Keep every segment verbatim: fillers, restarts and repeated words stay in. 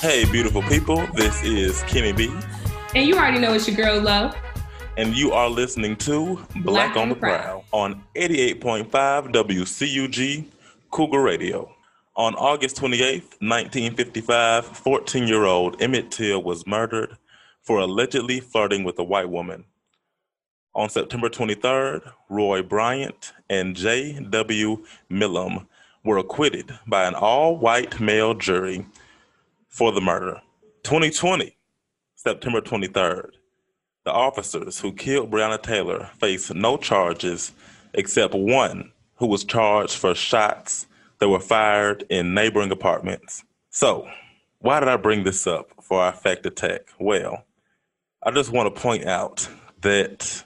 Hey, beautiful people. This is Kenny B. And you already know it's your girl, Love. And you are listening to Black, Black on the Prowl on eighty-eight point five W C U G Cougar Radio. On August twenty-eighth, nineteen fifty-five, fourteen-year-old Emmett Till was murdered for allegedly flirting with a white woman. On September twenty-third, Roy Bryant and J W. Millam were acquitted by an all-white male jury for the murder. twenty twenty, September twenty-third, the officers who killed Breonna Taylor faced no charges except one who was charged for shots that were fired in neighboring apartments. So, why did I bring this up for our fact attack? Well, I just want to point out that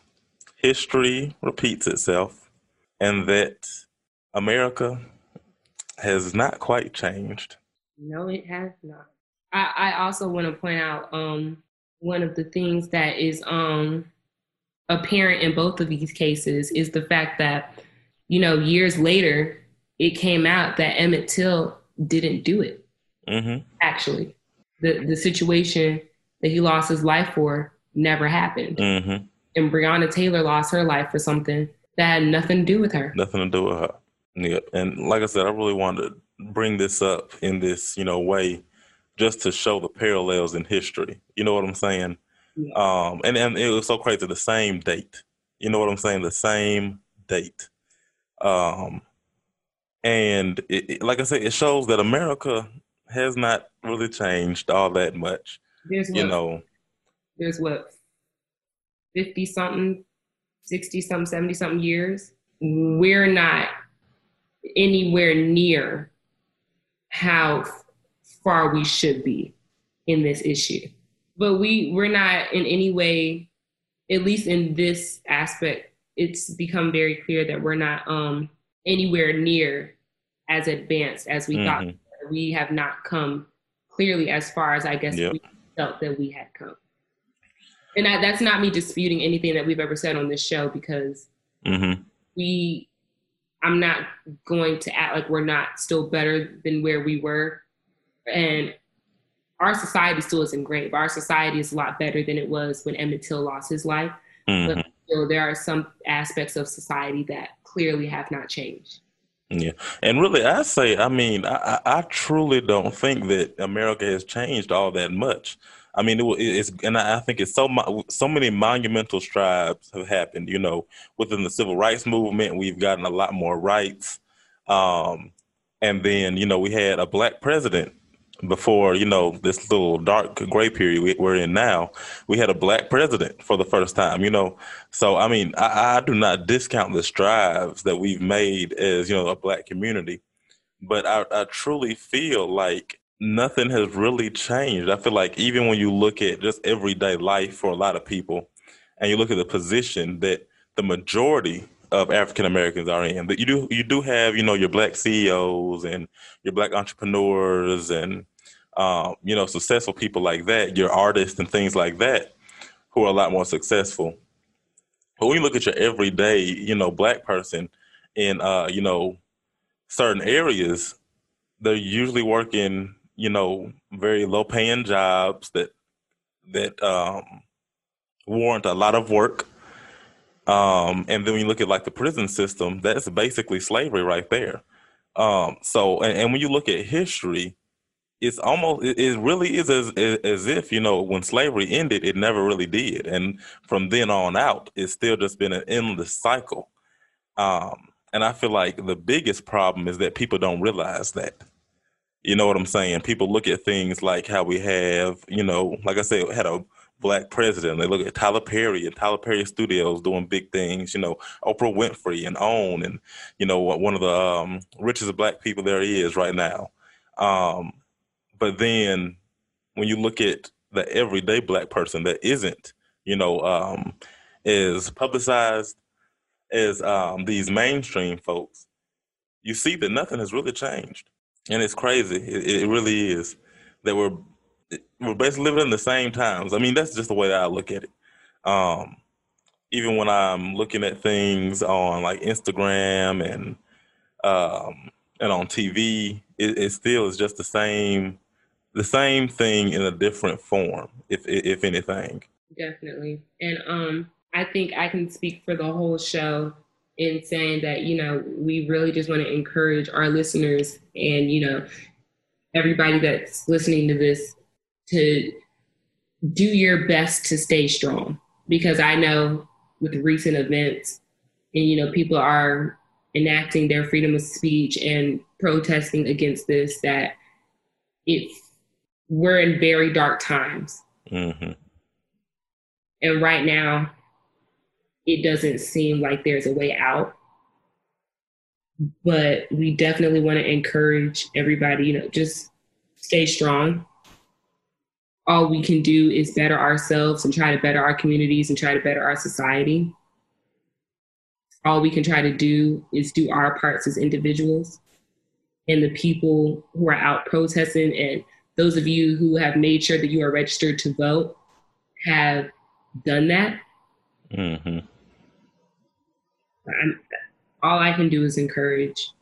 history repeats itself and that America has not quite changed. No, it has not. I, I also want to point out um, one of the things that is um, apparent in both of these cases is the fact that, you know, years later, it came out that Emmett Till didn't do it. Mm-hmm. Actually, the, the situation that he lost his life for never happened. Mm-hmm. And Breonna Taylor lost her life for something that had nothing to do with her. Nothing to do with her. Yeah. And like I said, I really wanted to bring this up in this, you know, way just to show the parallels in history. You know what I'm saying? Yeah. Um, and, and it was so crazy. The same date. You know what I'm saying? The same date. Um, and it, it, like I said, it shows that America has not really changed all that much. There's you what, know, there's what fifty something, sixty something, seventy something years. We're not anywhere near how far we should be in this issue, but we we're not in any way, at least in this aspect. It's become very clear that we're not um, anywhere near as advanced as we mm-hmm. thought. We have not come clearly as far as I guess yep. we felt that we had come. And I, that's not me disputing anything that we've ever said on this show, because mm-hmm. we, I'm not going to act like we're not still better than where we were. And our society still isn't great, but our society is a lot better than it was when Emmett Till lost his life. Mm-hmm. But still, there are some aspects of society that clearly have not changed. Yeah. And really, I say, I mean, I, I truly don't think that America has changed all that much. I mean, it, it's, and I think it's so, so many monumental strides have happened, you know, within the civil rights movement. We've gotten a lot more rights. Um, and then, you know, we had a black president before, you know, this little dark gray period we, we're in now. We had a black president for the first time, you know. So, I mean, I, I do not discount the strides that we've made as, you know, a black community. But I, I truly feel like nothing has really changed. I feel like even when you look at just everyday life for a lot of people and you look at the position that the majority of African Americans are in, but you do you do have, you know, your black C E Os and your black entrepreneurs and, um, you know, successful people like that, your artists and things like that, who are a lot more successful. But when you look at your everyday, you know, black person in, uh, you know, certain areas, they're usually working, you know, very low-paying jobs that that um, warrant a lot of work. Um, and then when you look at, like, the prison system, that's basically slavery right there. Um, so, and, and when you look at history, it's almost, it, it really is as, as if, you know, when slavery ended, it never really did. And from then on out, it's still just been an endless cycle. Um, and I feel like the biggest problem is that people don't realize that. You know what I'm saying? People look at things like how we have, you know, like I said, had a black president. They look at Tyler Perry and Tyler Perry Studios doing big things, you know, Oprah Winfrey and OWN and, you know, one of the um, richest black people there is right now. Um, but then when you look at the everyday black person that isn't, you know, um, as publicized as um, these mainstream folks, you see that nothing has really changed. And it's crazy. It, it really is that we're we're basically living in the same times. I mean, that's just the way that I look at it. Um, even when I'm looking at things on like Instagram and um, and on T V, it, it still is just the same the same thing in a different form, if if anything. Definitely. And um, I think I can speak for the whole show in saying that, you know, we really just want to encourage our listeners and, you know, everybody that's listening to this to do your best to stay strong. Because I know with recent events and, you know, people are enacting their freedom of speech and protesting against this, that it's, we're in very dark times. Mm-hmm. And right now, it doesn't seem like there's a way out. But we definitely want to encourage everybody, you know, just stay strong. All we can do is better ourselves and try to better our communities and try to better our society. All we can try to do is do our parts as individuals. And the people who are out protesting, and those of you who have made sure that you are registered to vote, have done that. Mm-hmm. I'm, all I can do is encourage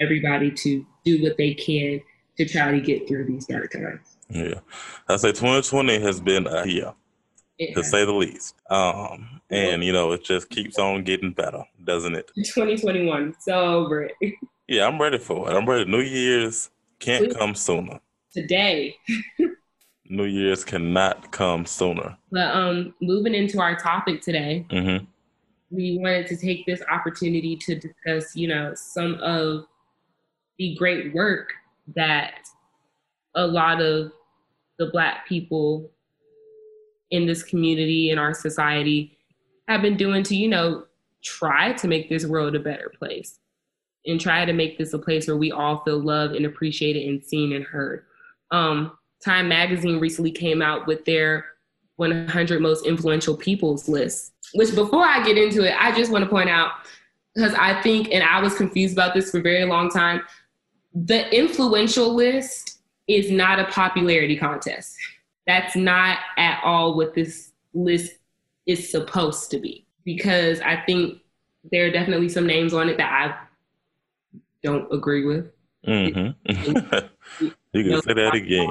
everybody to do what they can to try to get through these dark times. Yeah. I say twenty twenty has been a year, it to has. say the least. Um, and, you know, it just keeps on getting better, doesn't it? twenty twenty-one. So over it. Yeah, I'm ready for it. I'm ready. New Year's can't New- come sooner. Today. New Year's cannot come sooner. But um, moving into our topic today, mm-hmm. we wanted to take this opportunity to discuss, you know, some of the great work that a lot of the Black people in this community, in our society, have been doing to, you know, try to make this world a better place and try to make this a place where we all feel loved and appreciated and seen and heard. Um, Time magazine recently came out with their one hundred most influential peoples list, which before I get into it, I just want to point out, because I think, and I was confused about this for a very long time, the influential list is not a popularity contest. That's not at all what this list is supposed to be, because I think there are definitely some names on it that I don't agree with. Mm-hmm. You can say that again.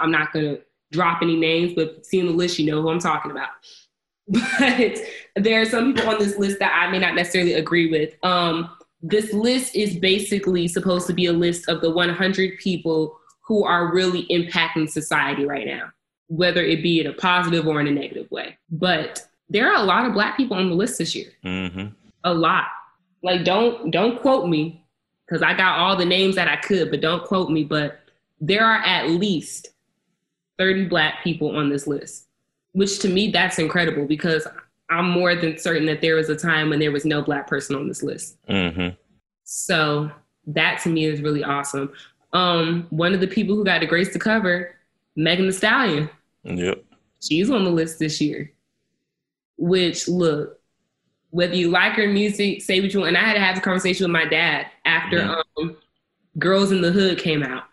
I'm not going to drop any names, but seeing the list, you know who I'm talking about. But there are some people on this list that I may not necessarily agree with. Um, this list is basically supposed to be a list of the one hundred people who are really impacting society right now, whether it be in a positive or in a negative way. But there are a lot of Black people on the list this year. Mm-hmm. A lot. Like, don't don't quote me, because I got all the names that I could, but don't quote me. But there are at least thirty Black people on this list, which to me, that's incredible, because I'm more than certain that there was a time when there was no Black person on this list. Mm-hmm. So that to me is really awesome. Um, one of the people who got the grace to cover, Megan Thee Stallion. Yep. She's on the list this year, which, look, whether you like her music, say what you want. And I had to have a conversation with my dad after yeah. um, Girls in the Hood came out.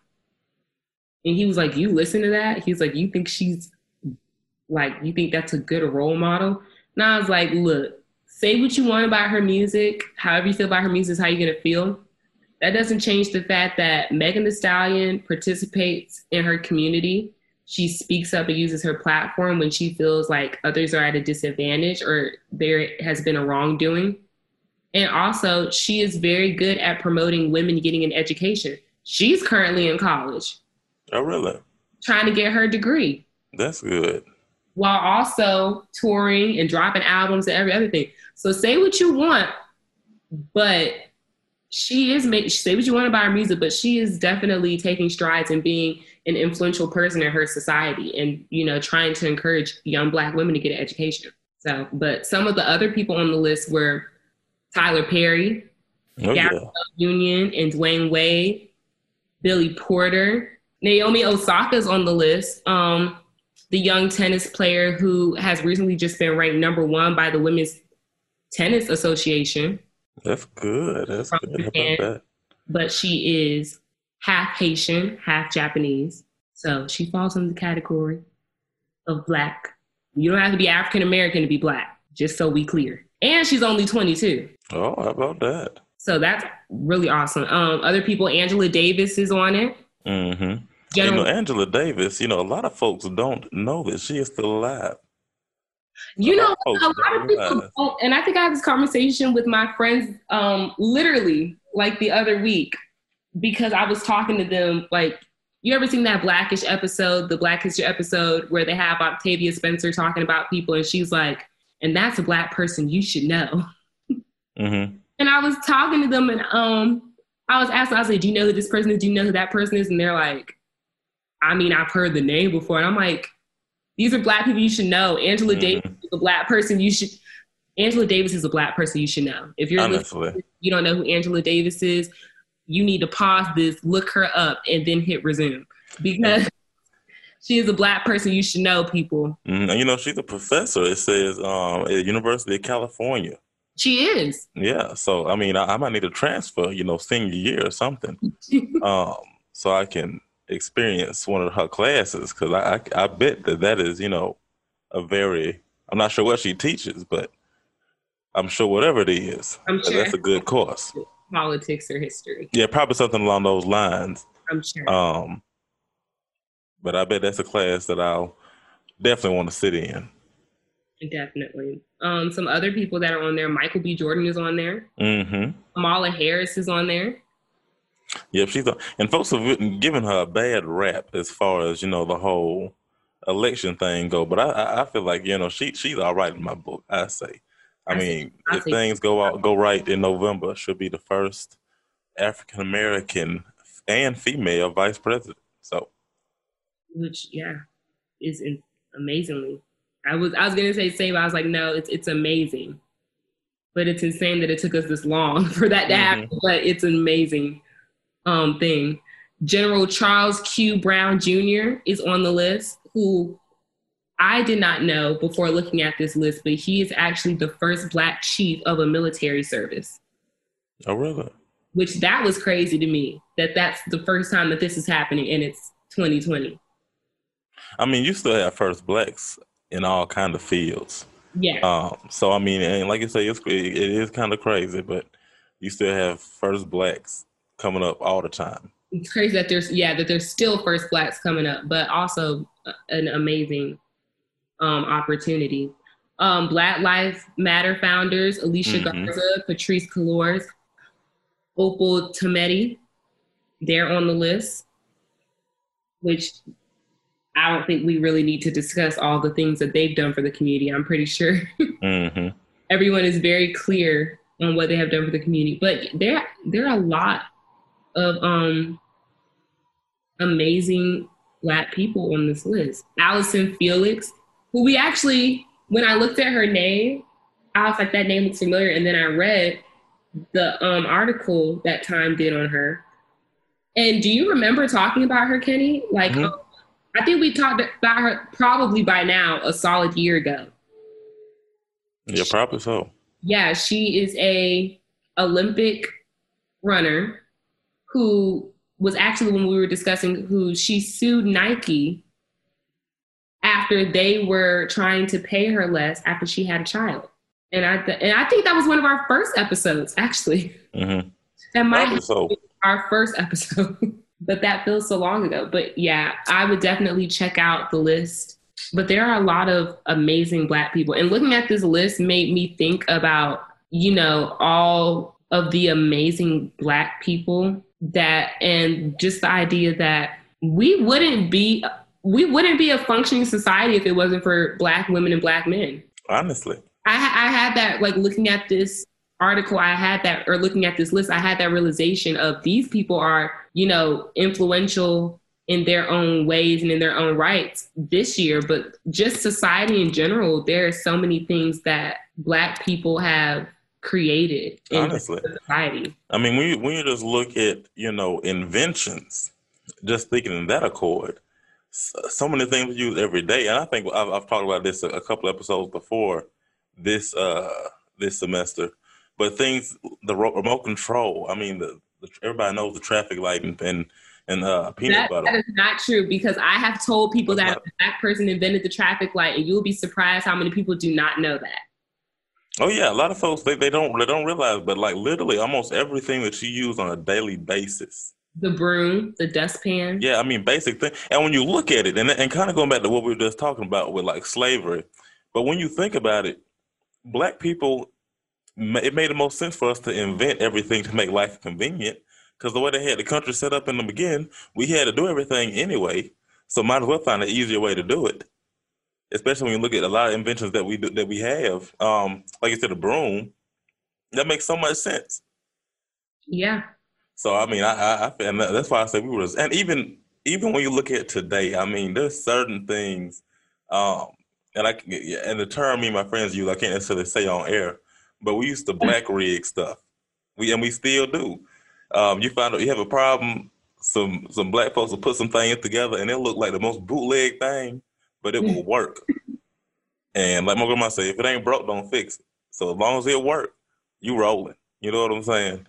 And he was like, you listen to that? He's like, you think she's, like, you think that's a good role model? And I was like, look, say what you want about her music. However you feel about her music is how you're going to feel. That doesn't change the fact that Megan Thee Stallion participates in her community. She speaks up and uses her platform when she feels like others are at a disadvantage or there has been a wrongdoing. And also, she is very good at promoting women getting an education. She's currently in college. Oh, really? Trying to get her degree. That's good. While also touring and dropping albums and every other thing. So say what you want, but she is making, say what you want about her music, but she is definitely taking strides and being an influential person in her society and, you know, trying to encourage young Black women to get an education. So, but some of the other people on the list were Tyler Perry, oh, Gabrielle yeah. Union, and Dwayne Wade, Billy Porter. Naomi Osaka is on the list, um, the young tennis player who has recently just been ranked number one by the Women's Tennis Association. That's good. That's good. How about that? But she is half Haitian, half Japanese. So she falls in the category of Black. You don't have to be African American to be Black, just so we clear. And she's only twenty-two. Oh, how about that? So that's really awesome. Um, other people, Angela Davis is on it. Mm-hmm. General- you know, Angela Davis, you know, a lot of folks don't know that she is still alive. You know, a lot of people don't, and I think I had this conversation with my friends um, literally like the other week, because I was talking to them like, you ever seen that Blackish episode, the Black History episode where they have Octavia Spencer talking about people and she's like, and that's a Black person you should know. Mm-hmm. And I was talking to them and um, I was asking, I was like, do you know who this person is? Do you know who that person is? And they're like, I mean, I've heard the name before. And I'm like, these are Black people you should know. Angela mm-hmm. Davis is a Black person you should. Angela Davis is a Black person you should know. If you're listening, you don't know who Angela Davis is, you need to pause this, look her up, and then hit resume, because mm-hmm. she is a Black person you should know, people. Mm-hmm. And you know, she's a professor. It says um, at the University of California. She is. Yeah. So I mean, I, I might need a transfer. You know, senior year or something, um, so I can experience one of her classes, because I, I I bet that that is, you know, a very, I'm not sure what she teaches, but I'm sure whatever it is, I'm sure that's a good course. Politics or history. Yeah, probably something along those lines. I'm sure. Um, but I bet that's a class that I'll definitely want to sit in. Definitely. Um, some other people that are on there, Michael B. Jordan is on there. Mm-hmm. Kamala Harris is on there. Yep, she's a, and folks have given her a bad rap as far as, you know, the whole election thing go. But I, I feel like, you know, she she's all right in my book. I say, I, I mean, see, if see. things go out go right in November, she'll be the first African American and female vice president. So, which yeah, is in, amazingly. I was I was gonna say same. I was like, no, it's it's amazing, but it's insane that it took us this long for that to mm-hmm. happen. But it's amazing. Um, thing. General Charles Q. Brown Junior is on the list, who I did not know before looking at this list, but he is actually the first Black chief of a military service. Oh, really? Which that was crazy to me, that that's the first time that this is happening, and it's twenty twenty. I mean, you still have first Blacks in all kind of fields. Yeah. Um, so, I mean, and like you say, it's, it is kind of crazy, but you still have first Blacks coming up all the time. It's crazy that there's yeah that there's still first Blacks coming up, but also an amazing um opportunity. um Black Lives Matter founders Alicia mm-hmm. Garza, Patrisse Cullors, Opal Tometi, they're on the list, which I don't think we really need to discuss all the things that they've done for the community. I'm pretty sure mm-hmm. everyone is very clear on what they have done for the community, but there there are a lot of um, amazing Black people on this list. Allyson Felix, who we actually, when I looked at her name, I was like, that name looks familiar. And then I read the um, article that Time did on her. And do you remember talking about her, Kenny? Like, mm-hmm. um, I think we talked about her probably by now, a solid year ago. Yeah, probably so. Yeah, she is a Olympic runner who was actually, when we were discussing who, she sued Nike after they were trying to pay her less after she had a child. And I th- and I think that was one of our first episodes, actually. Mm-hmm. That might have so. been our first episode, but that feels so long ago. But yeah, I would definitely check out the list. But there are a lot of amazing Black people. And looking at this list made me think about, you know, all of the amazing Black people that, and just the idea that we wouldn't be, we wouldn't be a functioning society if it wasn't for Black women and Black men. Honestly. I, I had that, like looking at this article, I had that, or looking at this list, I had that realization of these people are, you know, influential in their own ways and in their own rights this year, but just society in general, there are so many things that Black people have created in Honestly. society. I mean, when you, when you just look at, you know, inventions, just thinking in that accord, so, so many things we use every day. And I think I've, I've talked about this a, a couple episodes before this uh, this semester, but things, the remote control, I mean, the, the, everybody knows the traffic light and, and And uh, peanut that, butter. That is not true, because I have told people That's that not... a Black person invented the traffic light, and you'll be surprised how many people do not know that. Oh yeah, a lot of folks they, they don't they don't realize, but like literally almost everything that you use on a daily basis The broom, the dustpan. Yeah, I mean, basic thing. And when you look at it, and and kind of going back to what we were just talking about with like slavery, but when you think about it, black people, it made the most sense for us to invent everything to make life convenient, because the way they had the country set up in the beginning, we had to do everything anyway, so might as well find an easier way to do it. Especially when you look at a lot of inventions that we do, that we have, um, like you said, a broom, that makes so much sense. Yeah. So, I mean, I, I, I and that's why I say we were, and even, even when you look at today, I mean, there's certain things, um, and I, and the term me and my friends use, I can't necessarily say on air, but we used to black rig stuff. We, and we still do. Um, you find out you have a problem, some, some black folks will put some things together and it'll look like the most bootleg thing, but it will work. And like my grandma said, if it ain't broke, don't fix it. So as long as it works, you rolling. You know what I'm saying?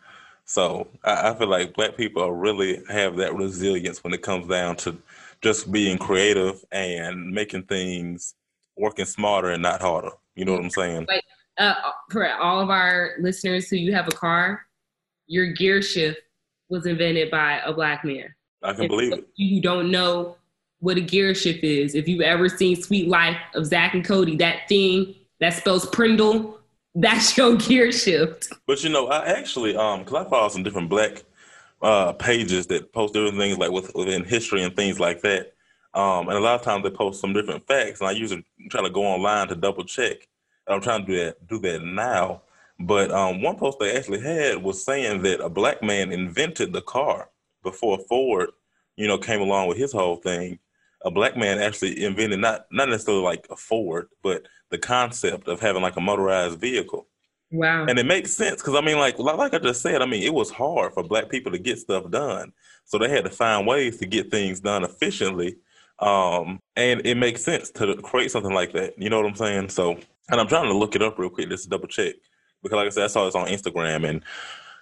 So I, I feel like black people are really have that resilience when it comes down to just being creative and making things, working smarter and not harder. You know what I'm saying? Like uh, for all of our listeners who you have a car, your gear shift was invented by a black man. I can if believe it. You don't know what a gear shift is. If you've ever seen Sweet Life of Zach and Cody, that thing that spells Prindle, that's your gear shift. But you know, I actually, um, because I follow some different black uh, pages that post different things like with, within history and things like that. Um, and a lot of times they post some different facts, and I usually try to go online to double check. And I'm trying to do that, do that now. But um, one post they actually had was saying that a black man invented the car before Ford, you know, came along with his whole thing. A black man actually invented not not necessarily like a Ford, but the concept of having like a motorized vehicle. Wow. And it makes sense because, I mean, like like I just said, I mean, it was hard for black people to get stuff done. So they had to find ways to get things done efficiently. Um, and it makes sense to create something like that. You know what I'm saying? So, and I'm trying to look it up real quick just to double check. Because like I said, I saw this on Instagram, and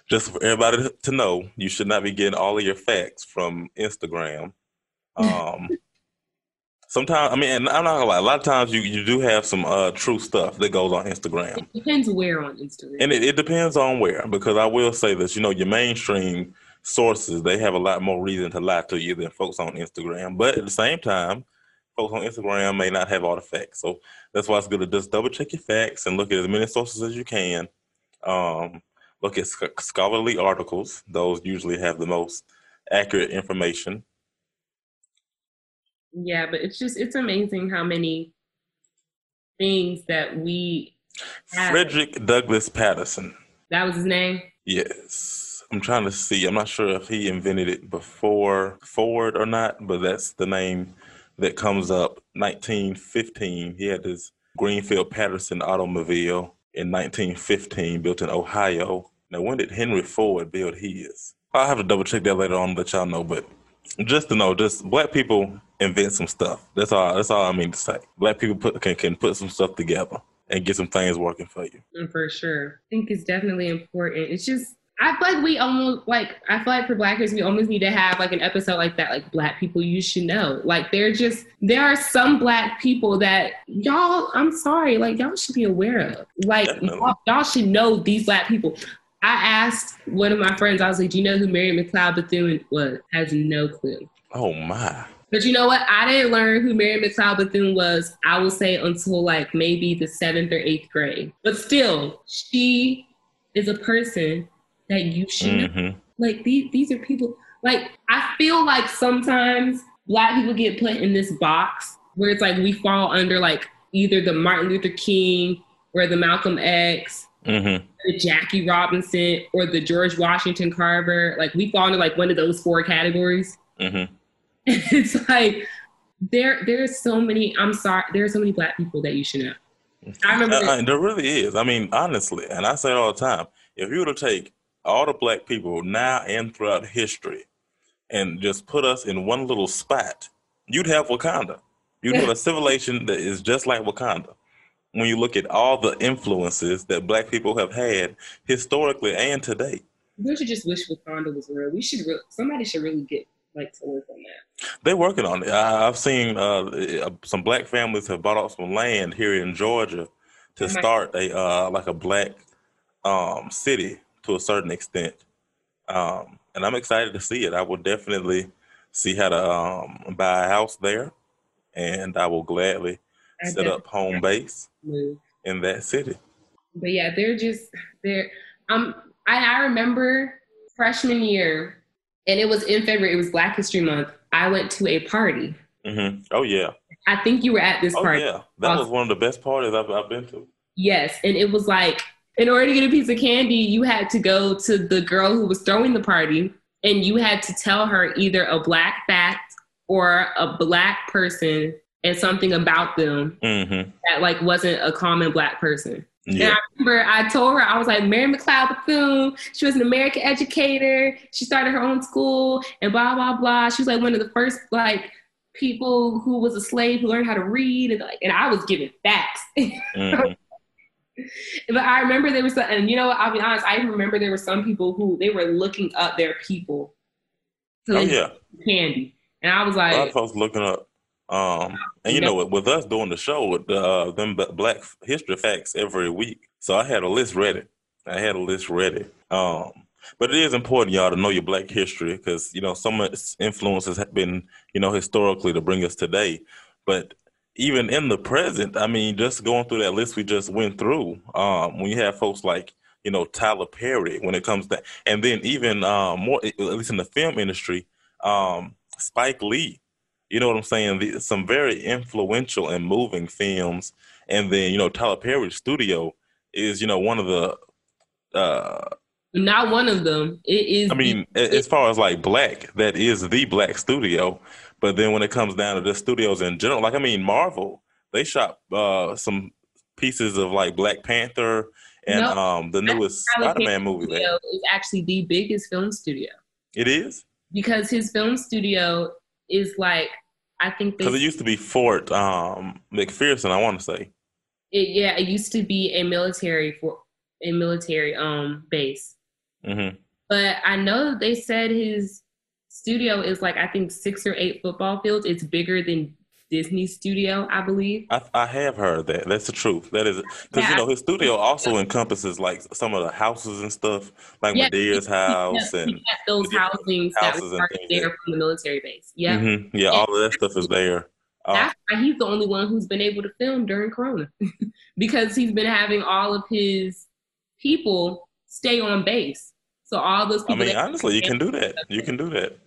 just for everybody to know, you should not be getting all of your facts from Instagram. Um, sometimes, I mean, and I'm not gonna lie, a lot of times you, you do have some uh, true stuff that goes on Instagram. It depends where on Instagram. And it, it depends on where, because I will say this, you know, your mainstream sources, they have a lot more reason to lie to you than folks on Instagram. But at the same time, folks on Instagram may not have all the facts. So that's why it's good to just double check your facts and look at as many sources as you can. Um, look at sc- scholarly articles. Those usually have the most accurate information. Yeah, but it's just, it's amazing how many things that we have. Frederick Douglass Patterson. That was his name? Yes. I'm trying to see. I'm not sure if he invented it before Ford or not, but that's the name that comes up. Nineteen fifteen, he had this Greenfield Patterson automobile in nineteen fifteen, built in Ohio. Now, when did Henry Ford build his? I'll have to double check that later on and let y'all know, but just to know, just black people invent some stuff. That's all That's all I mean to say. Black people put, can, can put some stuff together and get some things working for you. For sure. I think it's definitely important. It's just, I feel like we almost, like, I feel like for Blackers, we almost need to have, like, an episode like that, like, Black People You Should Know. Like, they're just, there are some Black people that, y'all, I'm sorry, like, y'all should be aware of. Like, y'all, y'all should know these Black people. I asked one of my friends, I was like, do you know who Mary McLeod Bethune was? Has no clue. Oh, my. But you know what? I didn't learn who Mary McLeod Bethune was, I would say, until, like, maybe the seventh or eighth grade. But still, she is a person that you should mm-hmm. know. Like, these these are people, like, I feel like sometimes Black people get put in this box where it's like we fall under like either the Martin Luther King or the Malcolm X, mm-hmm. the Jackie Robinson or the George Washington Carver. Like, we fall into like one of those four categories. Mm-hmm. It's like, there there's so many, I'm sorry, there are so many Black people that you should know. I remember. Uh, there really is. I mean, honestly, and I say it all the time, if you were to take all the Black people now and throughout history and just put us in one little spot, you'd have Wakanda. You'd have a civilization that is just like Wakanda. When you look at all the influences that Black people have had historically and today. We should just wish Wakanda was real. We should re- somebody should really get like to work on that. They're working on it. I, I've seen uh, some Black families have bought up some land here in Georgia to oh start a uh, like a Black um, city to a certain extent. Um, and I'm excited to see it. I will definitely see how to um, buy a house there, and I will gladly I set up home base move. in that city. But yeah, they're just they're um I, I remember freshman year, and it was in February. It was Black History Month. I went to a party. Mm-hmm. Oh yeah. I think you were at this oh, party. Oh yeah, that also. was one of the best parties I've, I've been to. Yes, and it was like, in order to get a piece of candy, you had to go to the girl who was throwing the party, and you had to tell her either a Black fact or a Black person and something about them mm-hmm. that like wasn't a common Black person. Yeah. And I remember I told her, I was like, Mary McLeod Bethune, she was an American educator. She started her own school and blah, blah, blah. She was like one of the first like people who was a slave who learned how to read. And like, and I was giving facts. Mm-hmm. But I remember there was, and you know, I'll be honest, I remember there were some people who, they were looking up their people. So oh, yeah. Candy. And I was like. A lot of folks looking up. Um, and you know, with us doing the show, with the, uh, them Black history facts every week. So I had a list ready. I had a list ready. Um, but it is important, y'all, to know your Black history because, you know, so much influence has been, you know, historically to bring us today. But even in the present, I mean, just going through that list we just went through, um, when you have folks like, you know, Tyler Perry when it comes to, and then even uh, more, at least in the film industry, um, Spike Lee, you know what I'm saying? The, some very influential and moving films. And then, you know, Tyler Perry's studio is, you know, one of the... Uh, Not one of them. It is. I mean, the, as far as like Black, that is the Black studio. But then when it comes down to the studios in general, like, I mean, Marvel, they shot uh, some pieces of like Black Panther and no, um, the newest Spider-Man movie. There is actually the biggest film studio. It is? Because his film studio is like, I think... Because it used to be Fort um, McPherson, I want to say. It, yeah, it used to be a military for a military um base. Mm-hmm. But I know they said his studio is like, I think, six or eight football fields. It's bigger than Disney studio, I believe. I, I have heard that. That's the truth. That is... Because, you know, his studio also encompasses, like, some of the houses and stuff, like yeah, Medea's house yeah, and... those housings houses that are there from the military base. Yeah. Mm-hmm. Yeah, and all of that stuff is there. That's um, why he's the only one who's been able to film during Corona. Because he's been having all of his people stay on base. So all those people... I mean, honestly, you can do that. You can do that.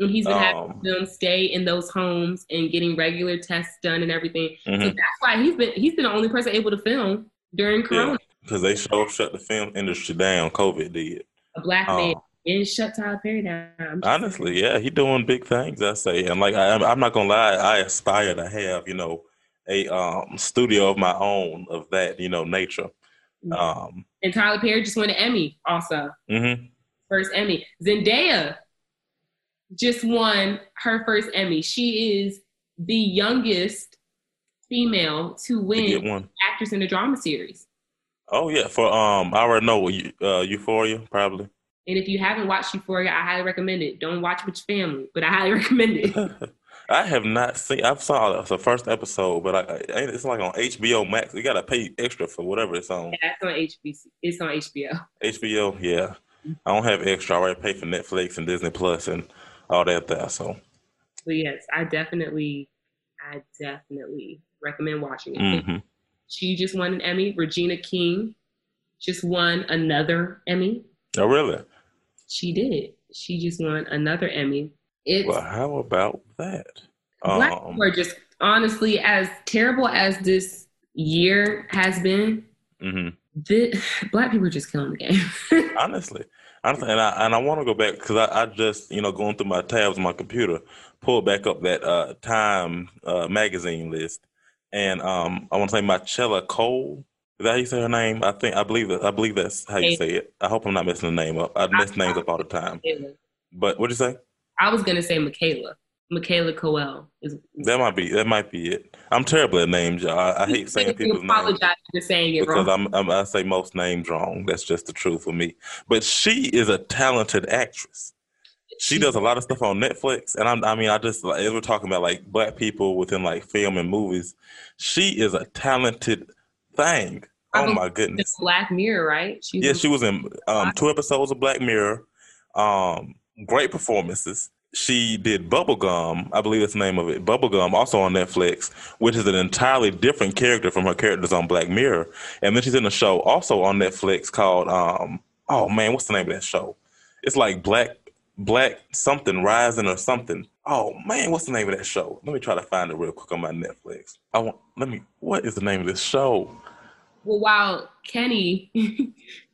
And he's been having um, them stay in those homes and getting regular tests done and everything. Mm-hmm. So that's why he's been he's been the only person able to film during Corona. Because yeah, they sure shut the film industry down. COVID did. A Black um, man and shut Tyler Perry down. Honestly, saying. yeah, he doing big things, I say. And like, I, I'm not going to lie, I aspire to have, you know, a um, studio of my own of that, you know, nature. Mm-hmm. Um, and Tyler Perry just won an Emmy also. Mm-hmm. First Emmy. Zendaya just won her first Emmy. She is the youngest female to win one. actress in a drama series. Oh yeah, for um, I already know uh, Euphoria probably. And if you haven't watched Euphoria, I highly recommend it. Don't watch it with your family, but I highly recommend it. I have not seen. I've saw the first episode, but I, it's like on H B O Max. You gotta pay extra for whatever it's on. Yeah, it's on H B C. It's on H B O. H B O, yeah. I don't have extra. I already pay for Netflix and Disney Plus and all that there, so. But yes, I definitely, I definitely recommend watching it. Mm-hmm. She just won an Emmy. Regina King just won another Emmy. Oh, really? She did. She just won another Emmy. It's, well, how about that? Black um, people just, honestly, as terrible as this year has been, mm-hmm. the, Black people are just killing the game. Honestly. Honestly, and I and I want to go back because I, I just, you know, going through my tabs on my computer, pulled back up that uh, Time uh, magazine list, and um, I want to say Michaela Coel. Is that how you say her name? I think I believe that I believe that's how you say it. I hope I'm not messing the name up. I mess I, names I, up all the time. Michaela. But what'd you say? I was gonna say Michaela. Michaela Coel is, is that might be that might be it. I'm terrible at names, y'all. I, I hate saying people's names. I apologize for saying it wrong. Because I'm, I'm, I say most names wrong. That's just the truth for me. But she is a talented actress. She does a lot of stuff on Netflix, and I'm, I mean, I just like, as we're talking about like Black people within like film and movies, she is a talented thing. Oh my goodness! Black Mirror, right? She's yeah, she was in um, two episodes of Black Mirror. Um, great performances. She did Bubblegum, I believe that's the name of it, Bubblegum, also on Netflix, which is an entirely different character from her characters on Black Mirror. And then she's in a show also on Netflix called, um, oh man, what's the name of that show? It's like Black Black something, Rising or something. Oh man, what's the name of that show? Let me try to find it real quick on my Netflix. I want, let me, what is the name of this show? Well, while Kenny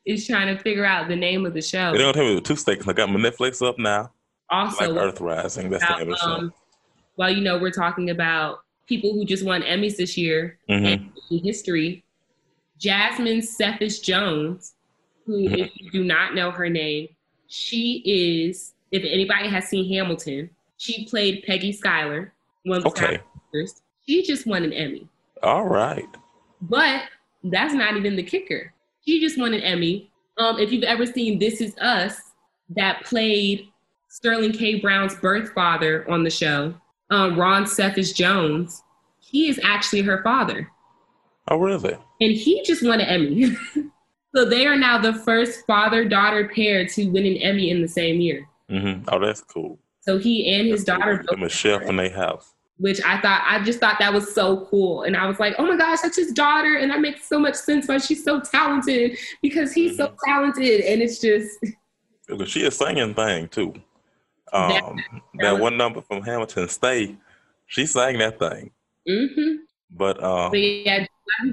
is trying to figure out the name of the show. They don't tell me two seconds. I got my Netflix up now. Also, like Earth Rising, that's about, the episode. Um, well, you know, we're talking about people who just won Emmys this year mm-hmm. and in history. Jasmine Cephas Jones, who, mm-hmm. if you do not know her name, she is, if anybody has seen Hamilton, she played Peggy Schuyler. One of the okay. characters. She just won an Emmy. All right. But that's not even the kicker. She just won an Emmy. Um, if you've ever seen This Is Us, that played Sterling K. Brown's birth father on the show, um, Ron Cephas Jones, he is actually her father. Oh, really? And he just won an Emmy. So they are now the first father-daughter pair to win an Emmy in the same year. Mm-hmm. Oh, that's cool. So he and his that's daughter. Cool. Michelle from their house. Which I thought, I just thought that was so cool. And I was like, oh my gosh, that's his daughter. And that makes so much sense why she's so talented because he's mm-hmm. so talented. And it's just. She is singing thing too. Um, that, that, that one number from Hamilton, Stay, she sang that thing. Mm-hmm. But, um, but yeah,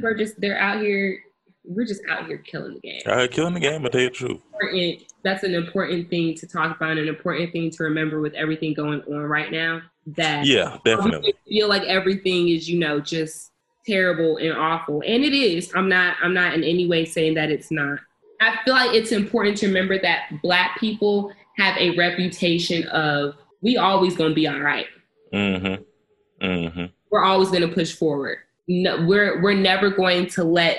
we're just, they're out here, we're just out here killing the game. Out here killing the game, I'll tell you the truth. Important, that's an important thing to talk about and an important thing to remember with everything going on right now. That yeah, definitely. I feel like everything is, you know, just terrible and awful. And it is. I'm not, I'm not in any way saying that it's not. I feel like it's important to remember that Black people have a reputation of we always gonna be all right. Mm-hmm. Mm-hmm. We're always gonna push forward. No, we're we're never going to let.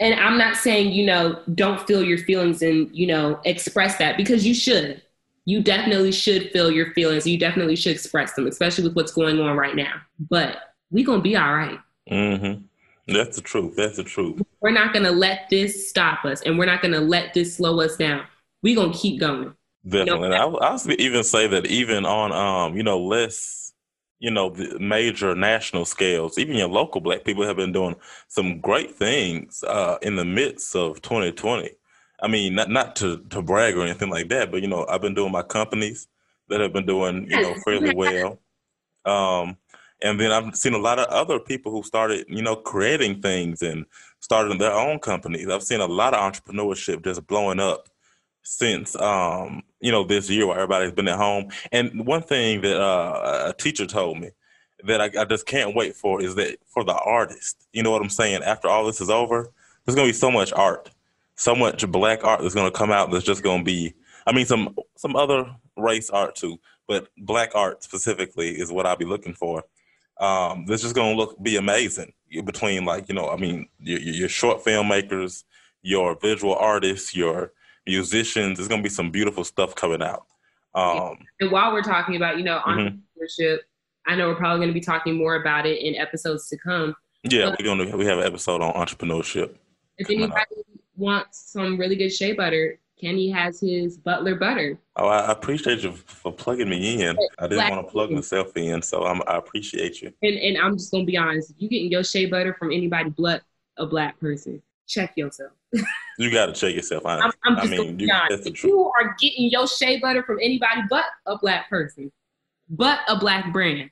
And I'm not saying you know don't feel your feelings and you know express that because you should. You definitely should feel your feelings. You definitely should express them, especially with what's going on right now. But we gonna be all right. Mm-hmm. That's the truth. That's the truth. We're not gonna let this stop us, and we're not gonna let this slow us down. We gonna keep going. Definitely. Nope. I, I would even say that even on, um, you know, less, you know, the major national scales, even your local Black people have been doing some great things uh, in the midst of twenty twenty. I mean, not not to, to brag or anything like that, but, you know, I've been doing my companies that have been doing, you know, fairly well. Um, and then I've seen a lot of other people who started, you know, creating things and starting their own companies. I've seen a lot of entrepreneurship just blowing up since, um, you know, this year while everybody's been at home. And one thing that uh, a teacher told me that I, I just can't wait for is that for the artist, you know what I'm saying? After all this is over, there's going to be so much art, so much Black art that's going to come out that's just going to be, I mean, some some other race art too, but Black art specifically is what I'll be looking for. Um, that's just going to look be amazing between like, you know, I mean, your, your short filmmakers, your visual artists, your musicians, there's going to be some beautiful stuff coming out. Um, and while we're talking about, you know, entrepreneurship, mm-hmm. I know we're probably going to be talking more about it in episodes to come. Yeah, we're going to, we have an episode on entrepreneurship. If anybody out. wants some really good shea butter, Kenny has his Butler Butter. Oh, I appreciate you for plugging me in. I didn't Black want to plug people. myself in, so I'm, I appreciate you. And, and I'm just going to be honest, if you're getting your shea butter from anybody but a Black person, check yourself. You gotta check yourself. I'm, I'm just I mean, you, that's the truth. If you are getting your shea butter from anybody but a Black person, but a Black brand,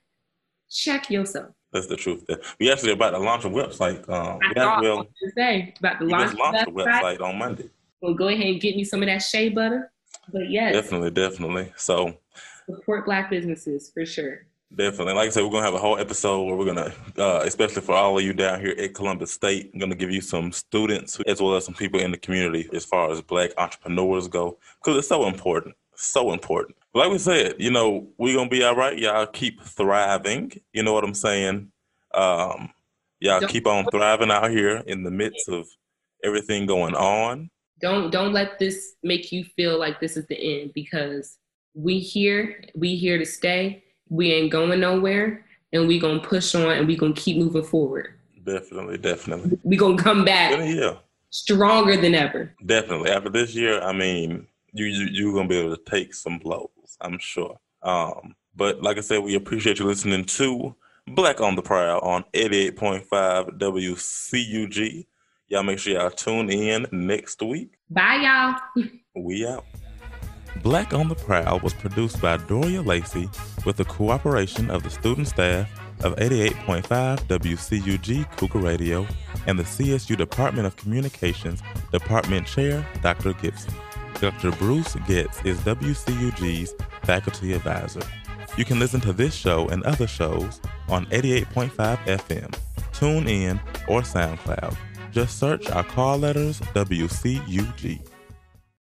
check yourself. That's the truth. We actually about to launch a website. Um, I thought well, I was gonna say about to launch, launch a website on Monday. Well, go ahead and get me some of that shea butter. But yes, definitely, definitely. So support Black businesses for sure. Definitely. Like I said, we're going to have a whole episode where we're going to, uh, especially for all of you down here at Columbus State, I'm going to give you some students as well as some people in the community as far as Black entrepreneurs go, because it's so important. So important. Like we said, you know, we're going to be all right. Y'all keep thriving. You know what I'm saying? Um, y'all don't, keep on thriving out here in the midst of everything going on. Don't don't let this make you feel like this is the end, because we here, we here to stay. We ain't going nowhere, and we gonna push on, and we gonna keep moving forward. Definitely, definitely. We gonna come back yeah. stronger than ever. Definitely. After this year, I mean, you, you, you're going to be able to take some blows, I'm sure. Um, but like I said, we appreciate you listening to Black on the Prowl on eighty-eight point five W C U G. Y'all make sure y'all tune in next week. Bye, y'all. We out. Black on the Prowl was produced by Doria Lacey with the cooperation of the student staff of eighty-eight point five W C U G Cougar Radio and the C S U Department of Communications Department Chair, Doctor Gibson. Doctor Bruce Getz is W C U G's faculty advisor. You can listen to this show and other shows on eighty-eight point five F M, TuneIn, or SoundCloud. Just search our call letters W C U G.